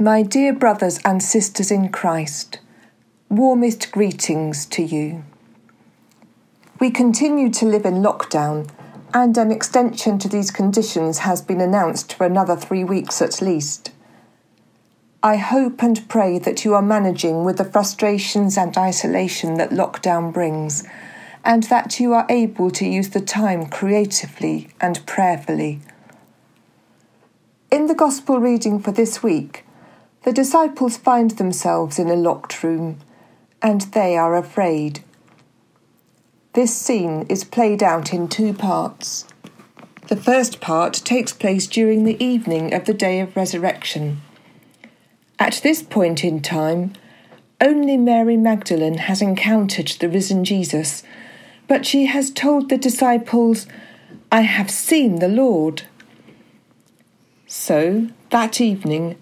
My dear brothers and sisters in Christ, warmest greetings to you. We continue to live in lockdown, and an extension to these conditions has been announced for another 3 weeks at least. I hope and pray that you are managing with the frustrations and isolation that lockdown brings, and that you are able to use the time creatively and prayerfully. In the Gospel reading for this week, the disciples find themselves in a locked room, and they are afraid. This scene is played out in two parts. The first part takes place during the evening of the Day of Resurrection. At this point in time, only Mary Magdalene has encountered the risen Jesus, but she has told the disciples, "I have seen the Lord." So, that evening,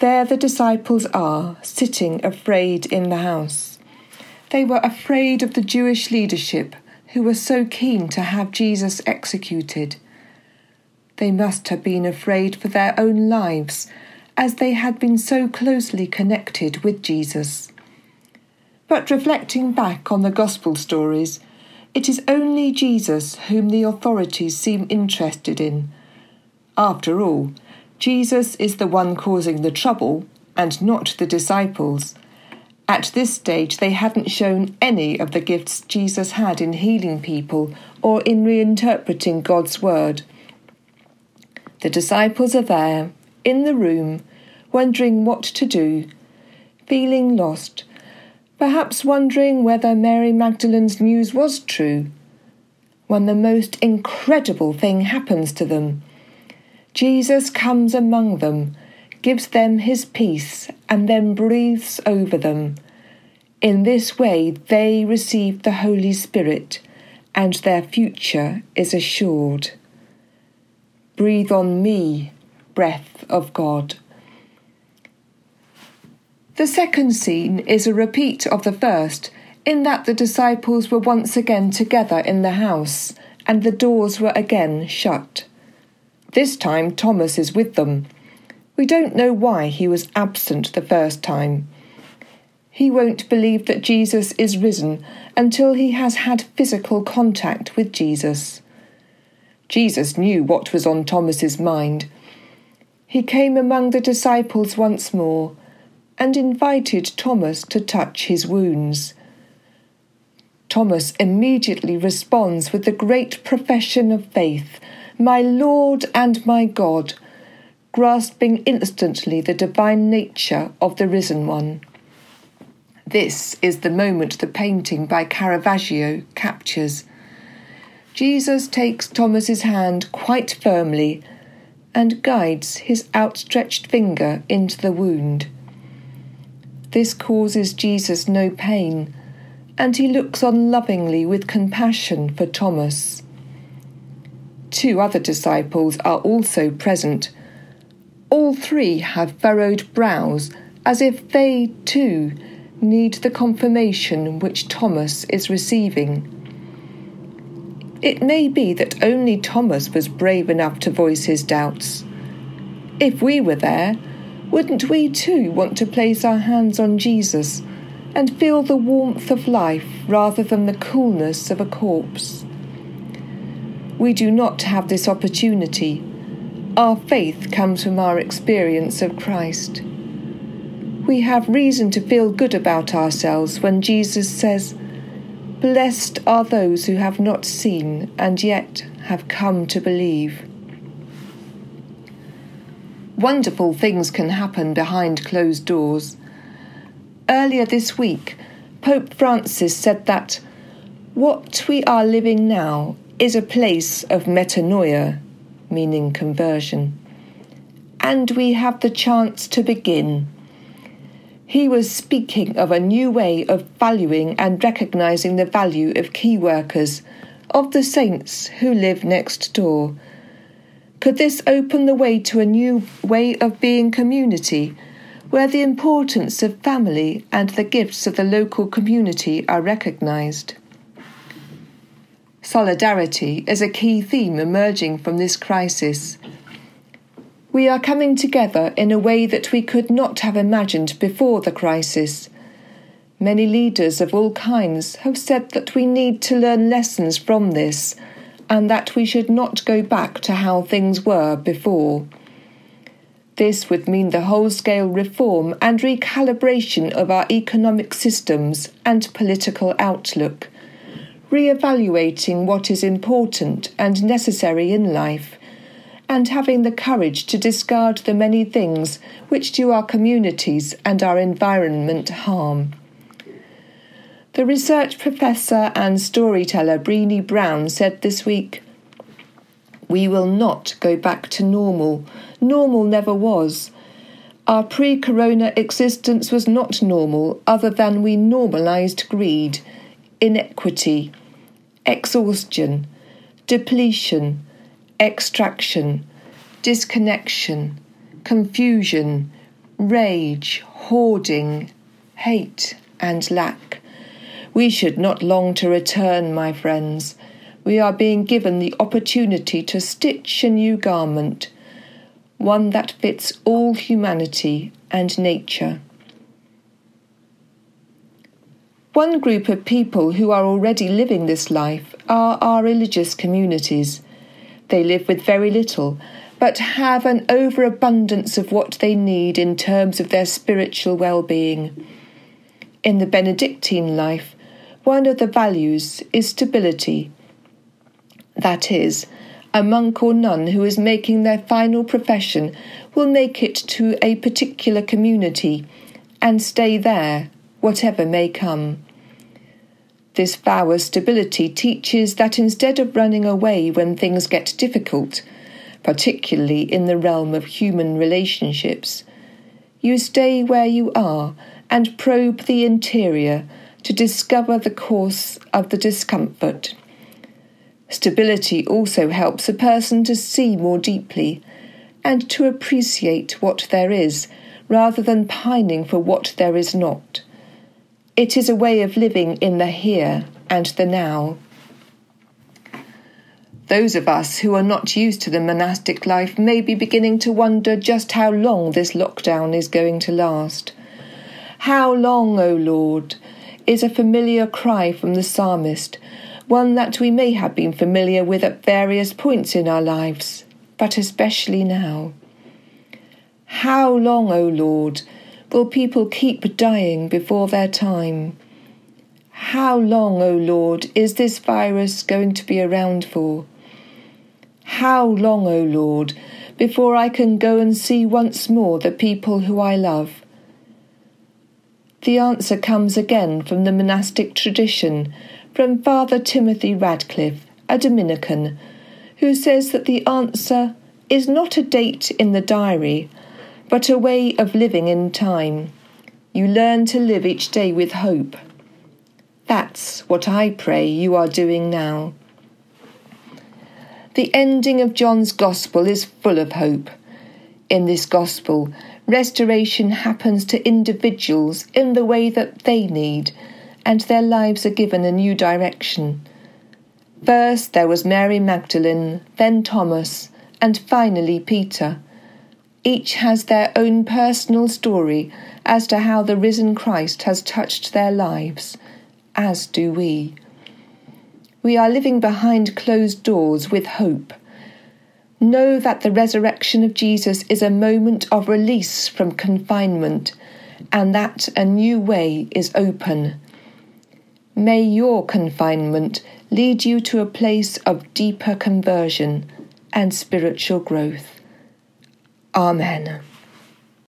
there the disciples are, sitting afraid in the house. They were afraid of the Jewish leadership, who were so keen to have Jesus executed. They must have been afraid for their own lives, as they had been so closely connected with Jesus. But reflecting back on the Gospel stories, it is only Jesus whom the authorities seem interested in. After all, Jesus is the one causing the trouble, and not the disciples. At this stage, they hadn't shown any of the gifts Jesus had in healing people or in reinterpreting God's word. The disciples are there, in the room, wondering what to do, feeling lost, perhaps wondering whether Mary Magdalene's news was true, when the most incredible thing happens to them. Jesus comes among them, gives them his peace, and then breathes over them. In this way, they receive the Holy Spirit, and their future is assured. Breathe on me, breath of God. The second scene is a repeat of the first, in that the disciples were once again together in the house, and the doors were again shut. This time Thomas is with them. We don't know why he was absent the first time. He won't believe that Jesus is risen until he has had physical contact with Jesus. Jesus knew what was on Thomas's mind. He came among the disciples once more and invited Thomas to touch his wounds. Thomas immediately responds with the great profession of faith, "My Lord and my God," grasping instantly the divine nature of the risen one. This is the moment the painting by Caravaggio captures. Jesus takes Thomas's hand quite firmly and guides his outstretched finger into the wound. This causes Jesus no pain, and he looks on lovingly with compassion for Thomas. Two other disciples are also present. All three have furrowed brows, as if they, too, need the confirmation which Thomas is receiving. It may be that only Thomas was brave enough to voice his doubts. If we were there, wouldn't we too want to place our hands on Jesus and feel the warmth of life rather than the coolness of a corpse? We do not have this opportunity. Our faith comes from our experience of Christ. We have reason to feel good about ourselves when Jesus says, "Blessed are those who have not seen and yet have come to believe." Wonderful things can happen behind closed doors. Earlier this week, Pope Francis said that what we are living now is a place of metanoia, meaning conversion, and we have the chance to begin. He was speaking of a new way of valuing and recognising the value of key workers, of the saints who live next door. Could this open the way to a new way of being community, where the importance of family and the gifts of the local community are recognised? Solidarity is a key theme emerging from this crisis. We are coming together in a way that we could not have imagined before the crisis. Many leaders of all kinds have said that we need to learn lessons from this and that we should not go back to how things were before. This would mean the whole-scale reform and recalibration of our economic systems and political outlook, re-evaluating what is important and necessary in life, and having the courage to discard the many things which do our communities and our environment harm. The research professor and storyteller Brini Brown said this week, "We will not go back to normal. Normal never was. Our pre-corona existence was not normal other than we normalised greed, inequity, exhaustion, depletion, extraction, disconnection, confusion, rage, hoarding, hate and lack. We should not long to return, my friends. We are being given the opportunity to stitch a new garment, one that fits all humanity and nature." One group of people who are already living this life are our religious communities. They live with very little, but have an overabundance of what they need in terms of their spiritual well-being. In the Benedictine life, one of the values is stability. That is, a monk or nun who is making their final profession will make it to a particular community and stay there, whatever may come. This vow of stability teaches that instead of running away when things get difficult, particularly in the realm of human relationships, you stay where you are and probe the interior to discover the cause of the discomfort. Stability also helps a person to see more deeply and to appreciate what there is, rather than pining for what there is not. It is a way of living in the here and the now. Those of us who are not used to the monastic life may be beginning to wonder just how long this lockdown is going to last. "How long, O Lord," is a familiar cry from the psalmist, one that we may have been familiar with at various points in our lives, but especially now. How long, O Lord, will people keep dying before their time? How long, O Lord, is this virus going to be around for? How long, O Lord, before I can go and see once more the people who I love? The answer comes again from the monastic tradition, from Father Timothy Radcliffe, a Dominican, who says that the answer is not a date in the diary, but a way of living in time. You learn to live each day with hope. That's what I pray you are doing now. The ending of John's Gospel is full of hope. In this Gospel, restoration happens to individuals in the way that they need, and their lives are given a new direction. First there was Mary Magdalene, then Thomas, and finally Peter. Each has their own personal story as to how the risen Christ has touched their lives, as do we. We are living behind closed doors with hope. Know that the resurrection of Jesus is a moment of release from confinement, and that a new way is open. May your confinement lead you to a place of deeper conversion and spiritual growth. Amen.